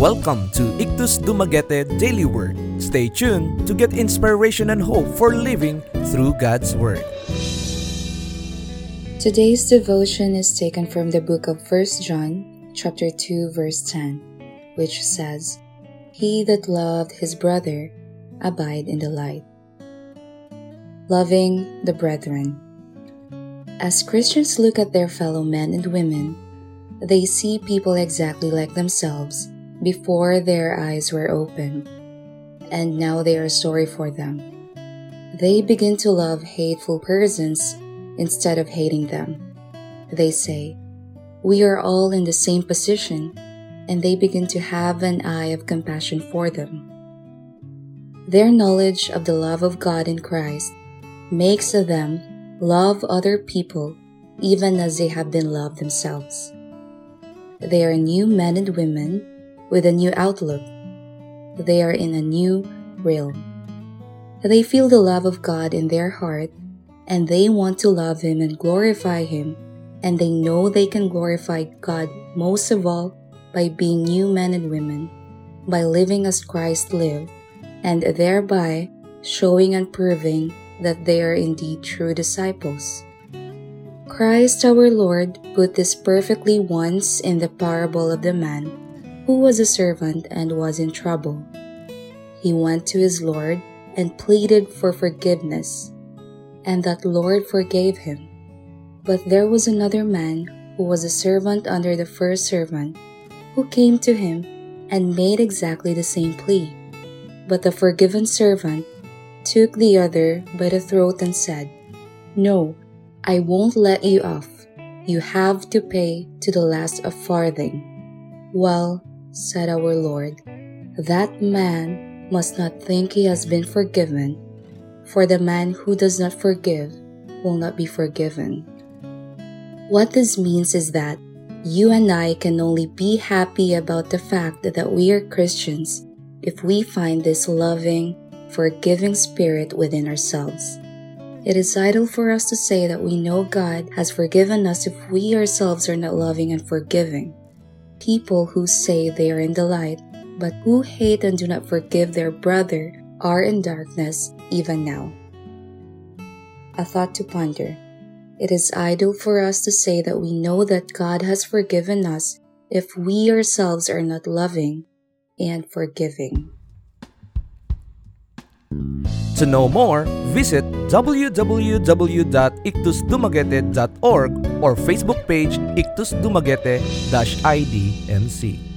Welcome to Ikthus Dumaguete Daily Word. Stay tuned to get inspiration and hope for living through God's Word. Today's devotion is taken from the book of 1 John, chapter 2, verse 10, which says, "He that loved his brother abide in the light." Loving the brethren. As Christians look at their fellow men and women, they see people exactly like themselves before their eyes were open, and now they are sorry for them. They begin to love hateful persons instead of hating them. They say, "We are all in the same position," and they begin to have an eye of compassion for them. Their knowledge of the love of God in Christ makes them love other people even as they have been loved themselves. They are new men and women with a new outlook. They are in a new realm. They feel the love of God in their heart, and they want to love Him and glorify Him, and they know they can glorify God most of all by being new men and women, by living as Christ lived, and thereby showing and proving that they are indeed true disciples. Christ our Lord put this perfectly once in the parable of the man who was a servant and was in trouble. He went to his Lord and pleaded for forgiveness, and that Lord forgave him. But there was another man who was a servant under the first servant, who came to him and made exactly the same plea. But the forgiven servant took the other by the throat and said, "No, I won't let you off. You have to pay to the last farthing." "Well," said our Lord, "that man must not think he has been forgiven, for the man who does not forgive will not be forgiven." What this means is that you and I can only be happy about the fact that we are Christians if we find this loving, forgiving spirit within ourselves. It is idle for us to say that we know God has forgiven us if we ourselves are not loving and forgiving. People who say they are in the light, but who hate and do not forgive their brother, are in darkness even now. A thought to ponder. It is idle for us to say that we know that God has forgiven us if we ourselves are not loving and forgiving. To know more, visit www.ikthusdumaguete.org or Facebook page Ikthus Dumaguete-IDNC.